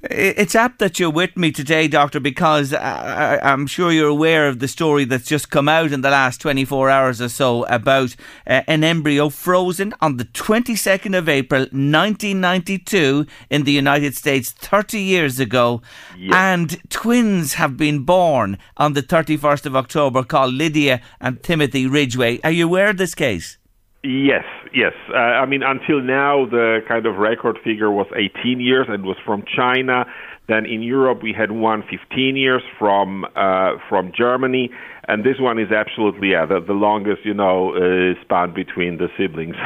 It's apt that you're with me today, Doctor, because I'm sure you're aware of the story that's just come out in the last 24 hours or so about an embryo frozen on the 22nd of April 1992 in the United States 30 years ago. Yes. And twins have been born on the 31st of October called Lydia and Timothy Ridgeway. Are you aware of this case? Yes. I mean, until now, the kind of record figure was 18 years and was from China. Then in Europe, we had one 15 years from Germany. And this one is absolutely, the longest, you know, span between the siblings.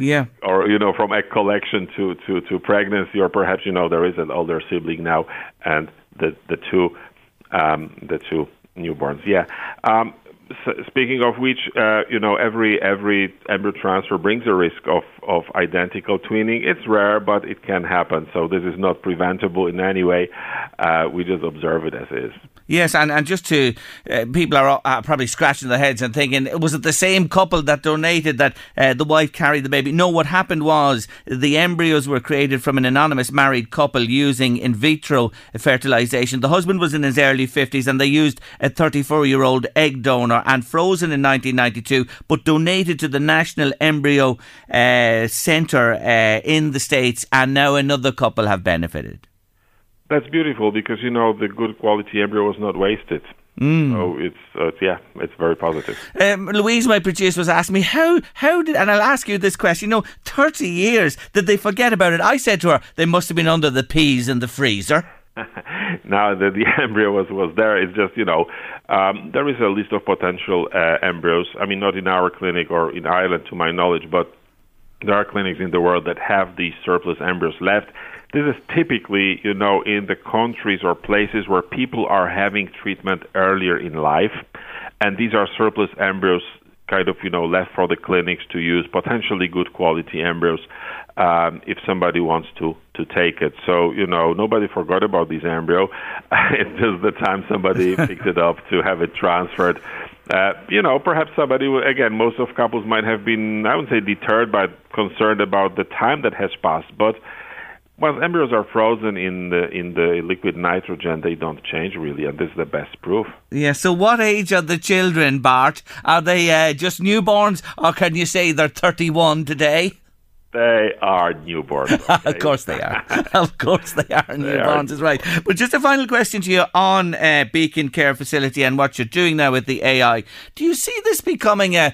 Yeah. Or, you know, from egg collection to pregnancy, or perhaps, you know, there is an older sibling now, and the two newborns. Yeah. So speaking of which, you know, every embryo transfer brings a risk of identical twinning. It's rare, but it can happen. So this is not preventable in any way. We just observe it as is. Yes, and just to... people are probably scratching their heads and thinking, was it the same couple that donated that the wife carried the baby? No, what happened was the embryos were created from an anonymous married couple using in vitro fertilisation. The husband was in his early 50s and they used a 34-year-old egg donor, and frozen in 1992, but donated to the National Embryo Centre in the States, and now another couple have benefited. That's beautiful, because, you know, the good quality embryo was not wasted. Mm. So it's very positive. Louise, my producer, was asking me, how did, and I'll ask you this question, you know, 30 years, did they forget about it? I said to her, they must have been under the peas in the freezer. Now that the embryo was there, it's just, you know, there is a list of potential embryos. I mean, not in our clinic or in Ireland, to my knowledge, but there are clinics in the world that have these surplus embryos left. This is typically, you know, in the countries or places where people are having treatment earlier in life, and these are surplus embryos kind of, you know, left for the clinics to use, potentially good quality embryos, if somebody wants to take it. So, you know, nobody forgot about this embryo. It's just the time somebody picked it up to have it transferred. You know, perhaps somebody will, again, most of couples might have been, I wouldn't say deterred, but concerned about the time that has passed. But once embryos are frozen in the liquid nitrogen, they don't change really, and this is the best proof. Yeah, so what age are the children, Bart? Are they just newborns, or can you say they're 31 today? They are newborns. Okay. Of course they are. Newborns is right. But just a final question to you on Beacon Care Facility and what you're doing now with the AI. Do you see this becoming a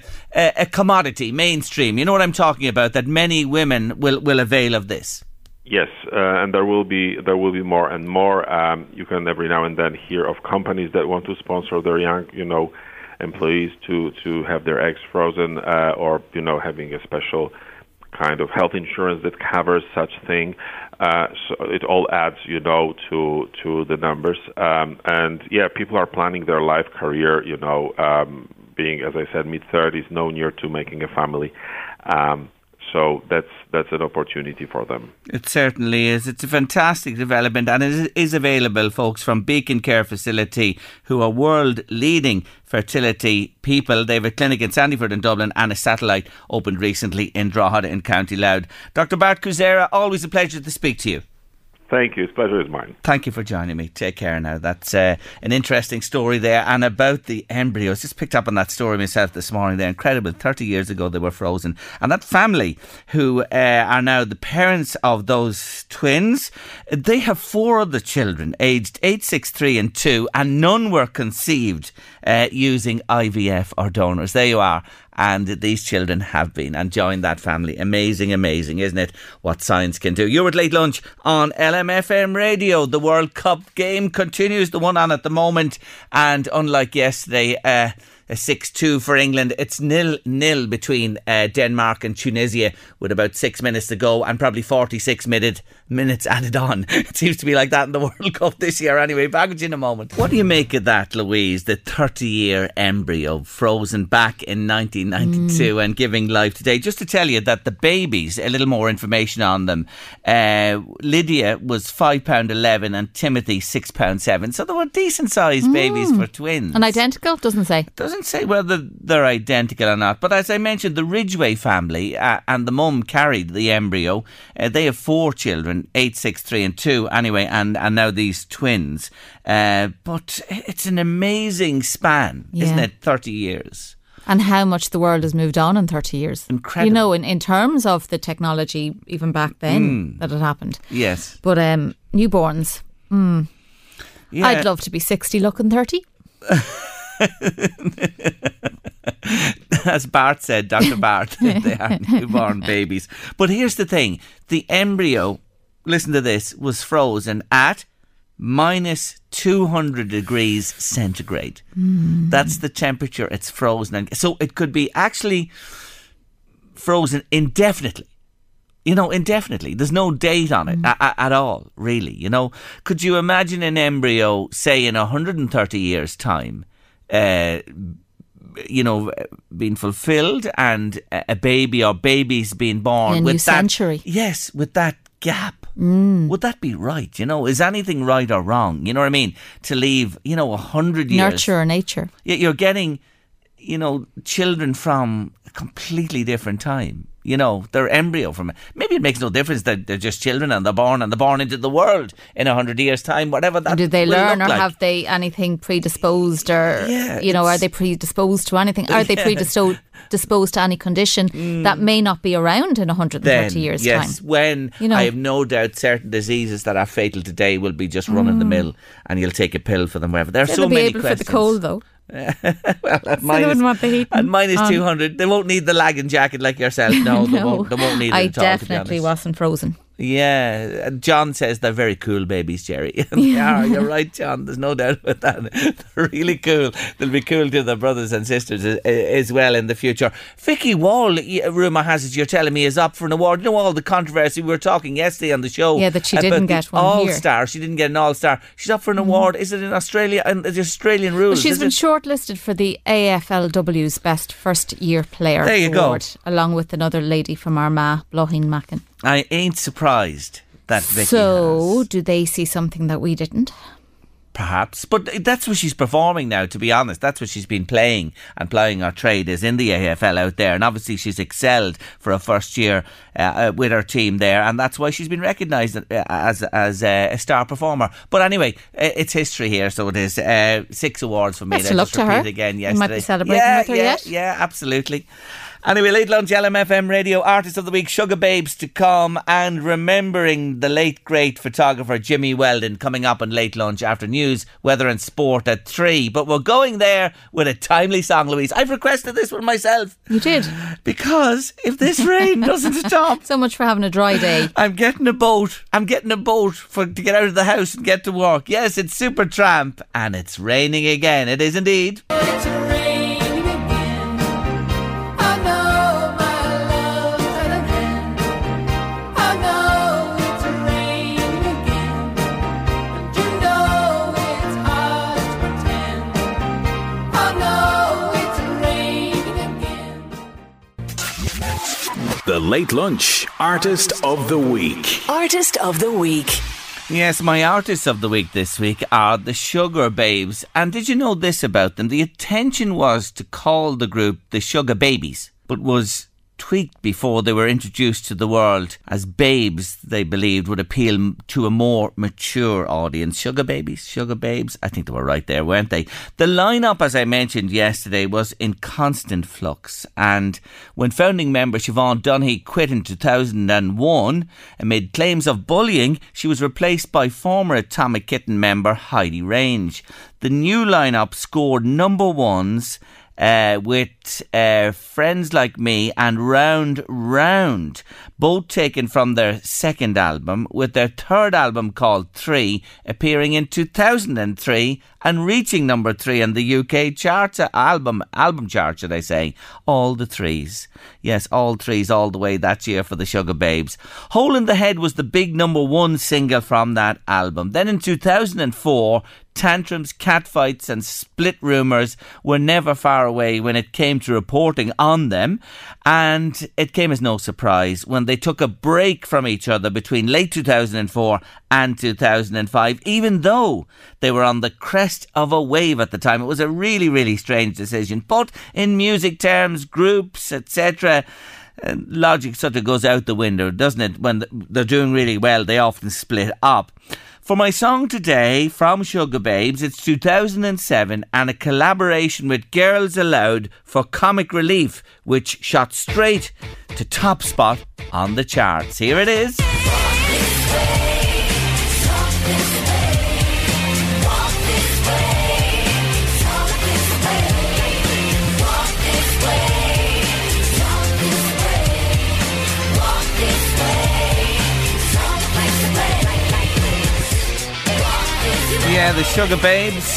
commodity, mainstream? You know what I'm talking about, that many women will avail of this? Yes, and there will be more and more. You can every now and then hear of companies that want to sponsor their young, you know, employees to have their eggs frozen, or, you know, having a special kind of health insurance that covers such thing. So it all adds, you know, to the numbers. And yeah, people are planning their life, career, you know, being, as I said, mid-30s, no near to making a family. So that's an opportunity for them. It certainly is. It's a fantastic development, and it is available, folks, from Beacon Care Facility, who are world-leading fertility people. They have a clinic in Sandyford in Dublin and a satellite opened recently in Drogheda in County Louth. Dr. Bart Kuzera, always a pleasure to speak to you. Thank you. It's a pleasure is mine. Thank you for joining me. Take care now. That's an interesting story there. And about the embryos, just picked up on that story myself this morning. They're incredible. 30 years ago, they were frozen. And that family who are now the parents of those twins, they have four other children, aged 8, 6, 3 and 2, and none were conceived using IVF or donors. There you are. And these children have been and joined that family. Amazing, amazing, isn't it? What science can do. You're at Late Lunch on LMFM Radio. The World Cup game continues, the one on at the moment. And unlike yesterday, a 6-2 for England. It's 0-0 between Denmark and Tunisia with about 6 minutes to go and probably 46 minutes added on. It seems to be like that in the World Cup this year anyway. Back with you in a moment. What do you make of that, Louise? The 30-year embryo frozen back in 1992 and giving life today. Just to tell you that the babies, a little more information on them. Lydia was £5.11 and Timothy £6.7. So they were decent sized babies for twins. And identical, doesn't say. It doesn't say whether they're identical or not. But as I mentioned, the Ridgeway family and the mum carried the embryo. They have four children, 8, 6, 3 and 2 anyway, and now these twins. But it's an amazing span, isn't it? 30 years. And how much the world has moved on in 30 years. Incredible. You know, in terms of the technology, even back then, that had happened. Yes. But newborns, yeah. I'd love to be 60 looking 30. As Bart said, Dr. Bart, they are newborn babies. But here's the thing, the embryo, listen to this, was frozen at minus 200 degrees centigrade. That's the temperature it's frozen in. So it could be actually frozen indefinitely. You know, indefinitely. There's no date on it at all, really. You know, could you imagine an embryo, say, in 130 years' time, you know, being fulfilled and a baby or babies being born with that century. Yes, with that gap. Would that be right? You know, is anything right or wrong? You know what I mean? To leave, you know, 100 years. Nurture or nature. You're getting, you know, children from a completely different time. You know, they're embryo from it. Maybe it makes no difference that they're just children and they're born into the world in 100 years' time, whatever that. And do they learn or like. Have they anything predisposed or, you know, are they predisposed to anything? Are they predisposed to any condition that may not be around in 130 years' time? Yes, when you know, I have no doubt certain diseases that are fatal today will be just run in the mill and you'll take a pill for them wherever. There are so many questions. They'll be able for the cold though. Well, at minus 200, they won't need the lagging jacket like yourself. No, they won't need it at all. I definitely wasn't frozen. Yeah, John says they're very cool babies, Jerry. They are, you're right, John. There's no doubt about that. They're really cool. They'll be cool to their brothers and sisters as well in the future. Vicky Wall, rumour has it, you're telling me, is up for an award. You know all the controversy we were talking yesterday on the show. Yeah, that she didn't get one All-Star. She didn't get an All-Star. She's up for an award. Is it in Australia? The Australian rules? Well, she's been shortlisted for the AFLW's Best First Year Player Award. There you go. Along with another lady from Armagh, Blochín Mackin. I ain't surprised that Vicky has. Do they see something that we didn't? Perhaps. But that's what she's performing now, to be honest. That's what she's been playing and plying her trade is in the AFL out there. And obviously she's excelled for a first year with her team there. And that's why she's been recognised as a star performer. But anyway, it's history here. So it is 6 awards for me. Let's look to her. Again yesterday. You might be celebrating with her yet. Yeah, absolutely. Anyway, Late Lunch, LMFM Radio, Artist of the Week, Sugababes to come, and remembering the late, great photographer Jimmy Weldon coming up on Late Lunch after news, weather and sport at 3. But we're going there with a timely song, Louise. I've requested this one myself. You did? Because if this rain doesn't stop... So much for having a dry day. I'm getting a boat. I'm getting a boat to get out of the house and get to work. Yes, it's Supertramp, and it's raining again. It is indeed. It's raining. The Late Lunch Artist of the Week. Artist of the Week. Yes, my Artists of the Week this week are the Sugababes. And did you know this about them? The intention was to call the group the Sugababes, but was tweaked before they were introduced to the world as babes, they believed would appeal to a more mature audience. Sugababes, I think they were right there, weren't they? The lineup, as I mentioned yesterday, was in constant flux, and when founding member Siobhan Donaghy quit in 2001 amid claims of bullying, she was replaced by former Atomic Kitten member Heidi Range. The new lineup scored number ones with Friends Like Me and Round Round, both taken from their second album, with their third album called 3 appearing in 2003 and reaching number 3 in the UK chart, album chart, should I say. All the threes. Yes, all threes all the way that year for the Sugababes. Hole in the Head was the big number one single from that album. Then in 2004... tantrums, catfights and split rumours were never far away when it came to reporting on them, and it came as no surprise when they took a break from each other between late 2004 and 2005, even though they were on the crest of a wave at the time. It was a really, really strange decision, but in music terms, groups, etc., logic sort of goes out the window, doesn't it? When they're doing really well, they often split up. For my song today from Sugababes, it's 2007 and a collaboration with Girls Aloud for Comic Relief, which shot straight to top spot on the charts. Here it is. Yeah, the Sugababes,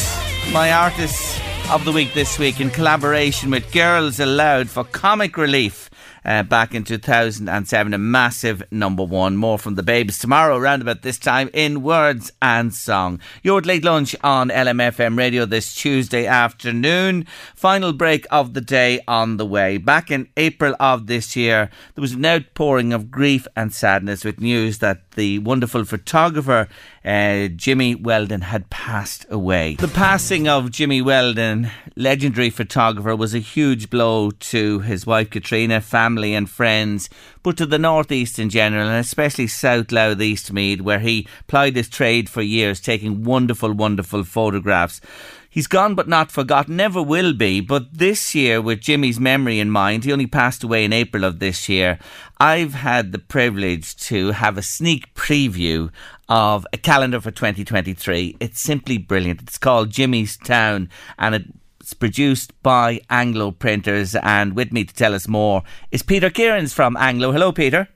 my artists of the week this week, in collaboration with Girls Aloud for Comic Relief back in 2007, a massive number one. More from the Babes tomorrow, round about this time, in Words and Song. You're at Late Lunch on LMFM Radio this Tuesday afternoon. Final break of the day on the way. Back in April of this year, there was an outpouring of grief and sadness with news that the wonderful photographer Jimmy Weldon had passed away. The passing of Jimmy Weldon, legendary photographer, was a huge blow to his wife Katrina, family and friends, but to the North East in general, and especially South Louth, Eastmead, where he plied his trade for years, taking wonderful, wonderful photographs. He's gone but not forgotten, never will be, but this year, with Jimmy's memory in mind, he only passed away in April of this year, I've had the privilege to have a sneak preview of a calendar for 2023. It's simply brilliant. It's called Jimmy's Town, and it's produced by Anglo Printers, and with me to tell us more is Peter Kearns from Anglo. Hello, Peter.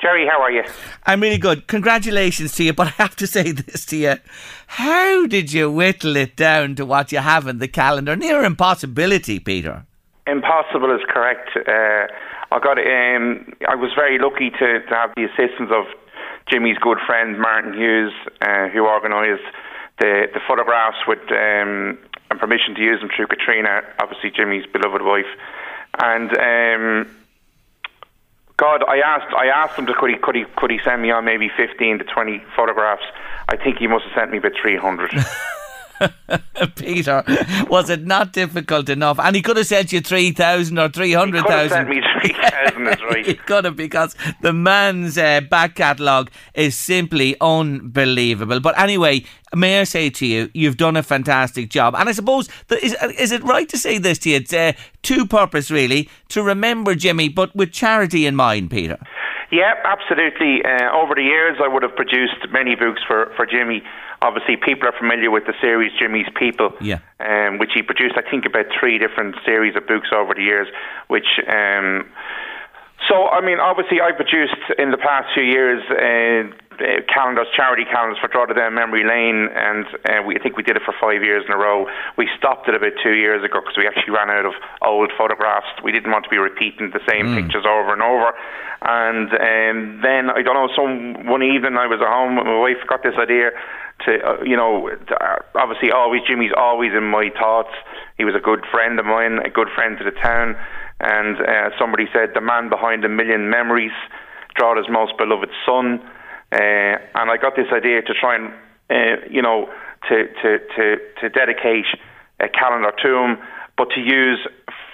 Jerry, how are you? I'm really good. Congratulations to you, but I have to say this to you. How did you whittle it down to what you have in the calendar? Near impossibility, Peter. Impossible is correct. I was very lucky to have the assistance of Jimmy's good friend, Martin Hughes, who organised the photographs with and permission to use them through Katrina, obviously Jimmy's beloved wife. And... I asked him to could he send me on maybe 15 to 20 photographs. I think he must have sent me about 300. Peter, was it not difficult enough? And he could have sent you 3,000 or 300,000. He could have sent me 3,000, is right. He could have, because the man's back catalogue is simply unbelievable. But anyway, may I say to you, you've done a fantastic job. And I suppose, is it right to say this to you? It's two-purpose, really, to remember Jimmy, but with charity in mind, Peter. Yeah, absolutely. Over the years, I would have produced many books for Jimmy. Obviously, people are familiar with the series Jimmy's People, which he produced, I think, about 3 different series of books over the years, which... obviously, I produced in the past few years charity calendars for Drogheda, Down Memory Lane, and I think we did it for 5 years in a row. We stopped it about 2 years ago because we actually ran out of old photographs. We didn't want to be repeating the same pictures over and over. And then, I don't know, one evening I was at home and my wife got this idea obviously Jimmy's always in my thoughts. He was a good friend of mine, a good friend to the town. And somebody said, the man behind a million memories, Drogheda's most beloved son. And I got this idea to try and, to dedicate a calendar to him, but to use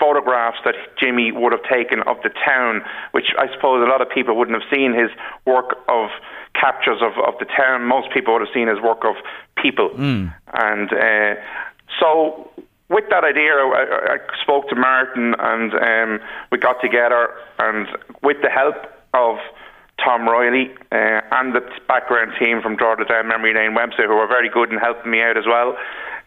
photographs that Jimmy would have taken of the town, which I suppose a lot of people wouldn't have seen his work of captures of the town. Most people would have seen his work of people. Mm. And so with that idea, I spoke to Martin, and we got together, and with the help of Tom Riley and the background team from Drogheda Down Memory Lane website, who were very good in helping me out as well,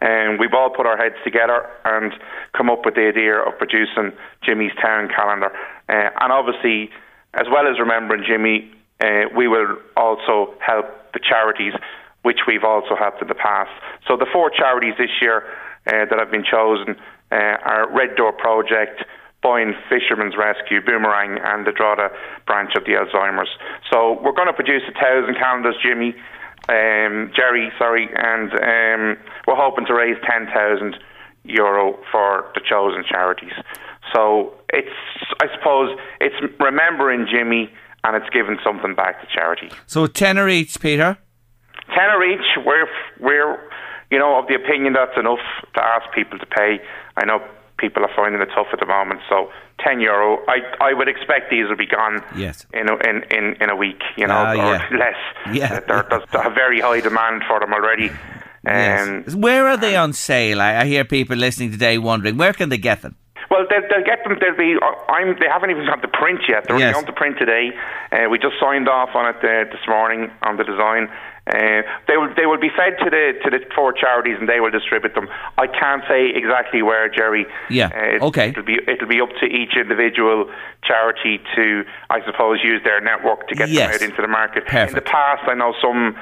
and we've all put our heads together and come up with the idea of producing Jimmy's Town Calendar. And obviously, as well as remembering Jimmy, we will also help the charities, which we've also helped in the past. So the four charities this year that have been chosen are Red Door Project, Boyne Fisherman's Rescue, Boomerang, and the Drogheda branch of the Alzheimer's. So we're going to produce 1,000 calendars, Jerry, and we're hoping to raise €10,000 for the chosen charities. So I suppose it's remembering Jimmy, and it's giving something back to charity. So tenner each, Peter. Tenner each. We're of the opinion that's enough to ask people to pay. I know people are finding it tough at the moment, so €10. I would expect these will be gone. Yes. In a week, or less. Yeah. There's a very high demand for them already. Yes. Where are they on sale? I hear people listening today wondering where can they get them. Well, they'll get them. They haven't even got the print yet. They're going to print today. We just signed off on it this morning on the design. They will be fed to the four charities, and they will distribute them. I can't say exactly where, Jerry. Yeah. Okay. It'll be up to each individual charity to, I suppose, use their network to get them out into the market. Perfect. In the past, I know some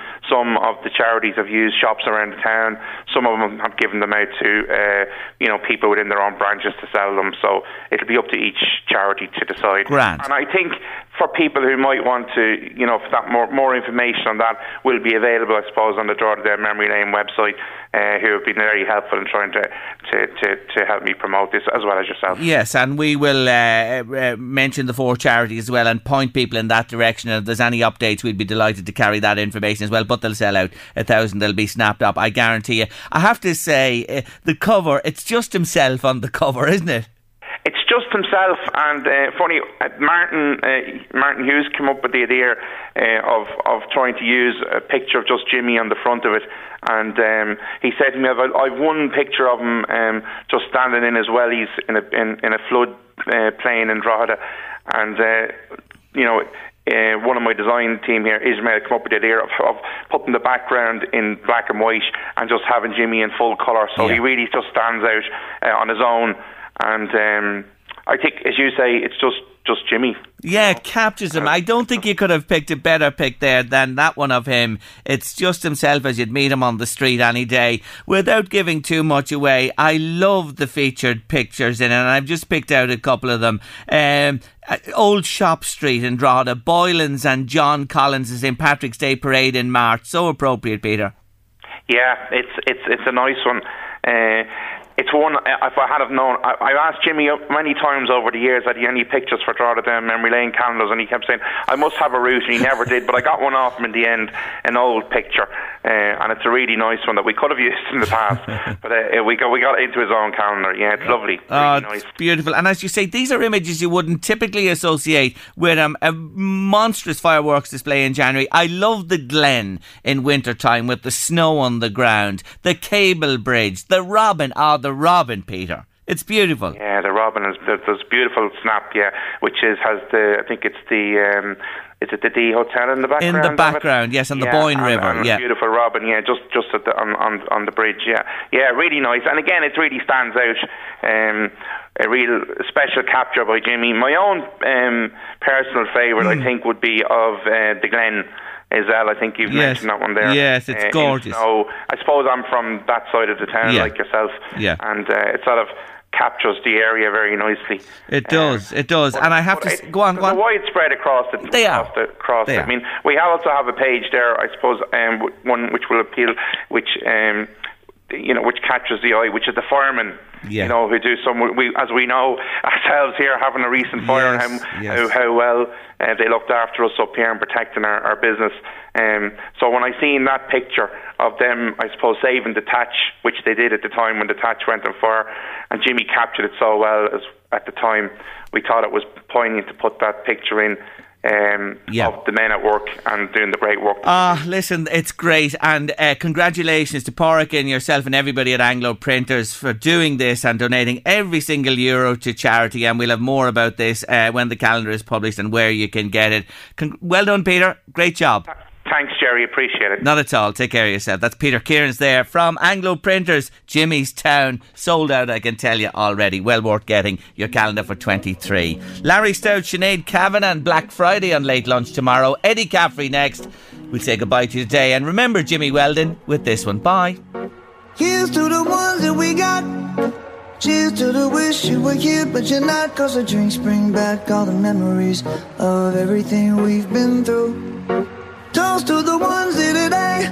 of the charities have used shops around the town. Some of them have given them out to people within their own branches to sell them. So it'll be up to each charity to decide. Grand. And I think for people who might want to, for that more information on that will be available, I suppose, on the Drogheda Memory Lane website, who have been very helpful in trying to help me promote this, as well as yourself. Yes, and we will mention the four charities as well and point people in that direction. And if there's any updates, we'd be delighted to carry that information as well. But they'll sell out 1,000. They'll be snapped up, I guarantee you. I have to say, the cover—it's just himself on the cover, isn't it? It's just himself, and funny, Martin Hughes came up with the idea of trying to use a picture of just Jimmy on the front of it, and he said to me, I've one picture of him just standing in his wellies in a flood plain in Drogheda, and one of my design team here, Ismail, come up with the idea of putting the background in black and white and just having Jimmy in full colour, so he really just stands out on his own. And I think, as you say, it's just Jimmy. Yeah, it captures him. I don't think you could have picked a better pick there than that one of him. It's just himself as you'd meet him on the street any day. Without giving too much away, I love the featured pictures in it, and I've just picked out a couple of them. Old Shop Street in Drogheda, Boylan's and John Collins' St. Patrick's Day Parade in March. So appropriate, Peter. Yeah, it's a nice one. It's one, if I had have known, I've asked Jimmy many times over the years, had he any pictures for Drogheda Down Memory Lane calendars, and he kept saying, I must have a route, and he never did, but I got one off him in the end, an old picture, and it's a really nice one that we could have used in the past, but we got it into his own calendar. Yeah, it's lovely. Oh, really nice. It's beautiful, and as you say, these are images you wouldn't typically associate with a monstrous fireworks display in January. I love the Glen in wintertime with the snow on the ground, the cable bridge, the robin. The robin, Peter. It's beautiful. Yeah, the robin is this beautiful snap. Yeah, which is it the D Hotel in the background? In the background, yes, on the Boyne River. And yeah, beautiful robin. Yeah, just at the, on the bridge. Yeah, yeah, really nice. And again, it really stands out. A real special capture by Jimmy. My own personal favourite, I think, would be of the Glen. Isel, I think you've mentioned that one there. Yes, it's gorgeous. So I suppose I'm from that side of the town, like yourself. Yeah. And it sort of captures the area very nicely. It does, it does. And I have to... Go on. They're widespread across the... They are. I mean, we also have a page there, I suppose, one which will appeal, which catches the eye, which is the firemen. Yeah. Who do some... as we know ourselves here, having a recent fire, and how well they looked after us up here and protecting our business. So when I seen that picture, of them, I suppose, saving the Thatch, which they did at the time when the Thatch went on fire, and Jimmy captured it so well as at the time. We thought it was poignant to put that picture in of the men at work and doing the great work. Listen, it's great, and congratulations to Porrick and yourself and everybody at Anglo Printers for doing this and donating every single euro to charity, and we'll have more about this when the calendar is published and where you can get it. Well done, Peter. Great job. Thanks, Jerry. Appreciate it. Not at all. Take care of yourself. That's Peter Kearns there from Anglo Printers, Jimmy's Town. Sold out, I can tell you already. Well worth getting your calendar for 23. Larry Stout, Sinead Kavanagh and Black Friday on Late Lunch tomorrow. Eddie Caffrey next. We'll say goodbye to you today. And remember Jimmy Weldon with this one. Bye. Here's to the ones that we got. Cheers to the wish you were here, but you're not. Cause the drinks bring back all the memories of everything we've been through. Toast to the ones here today.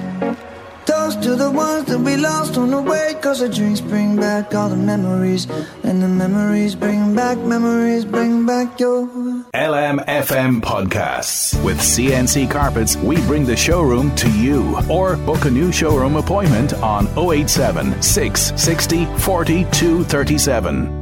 Toast to the ones that we lost on the way. Cause the drinks bring back all the memories. And the memories, bring back your LMFM podcasts. With CNC Carpets, we bring the showroom to you. Or book a new showroom appointment on 087-660-40-237.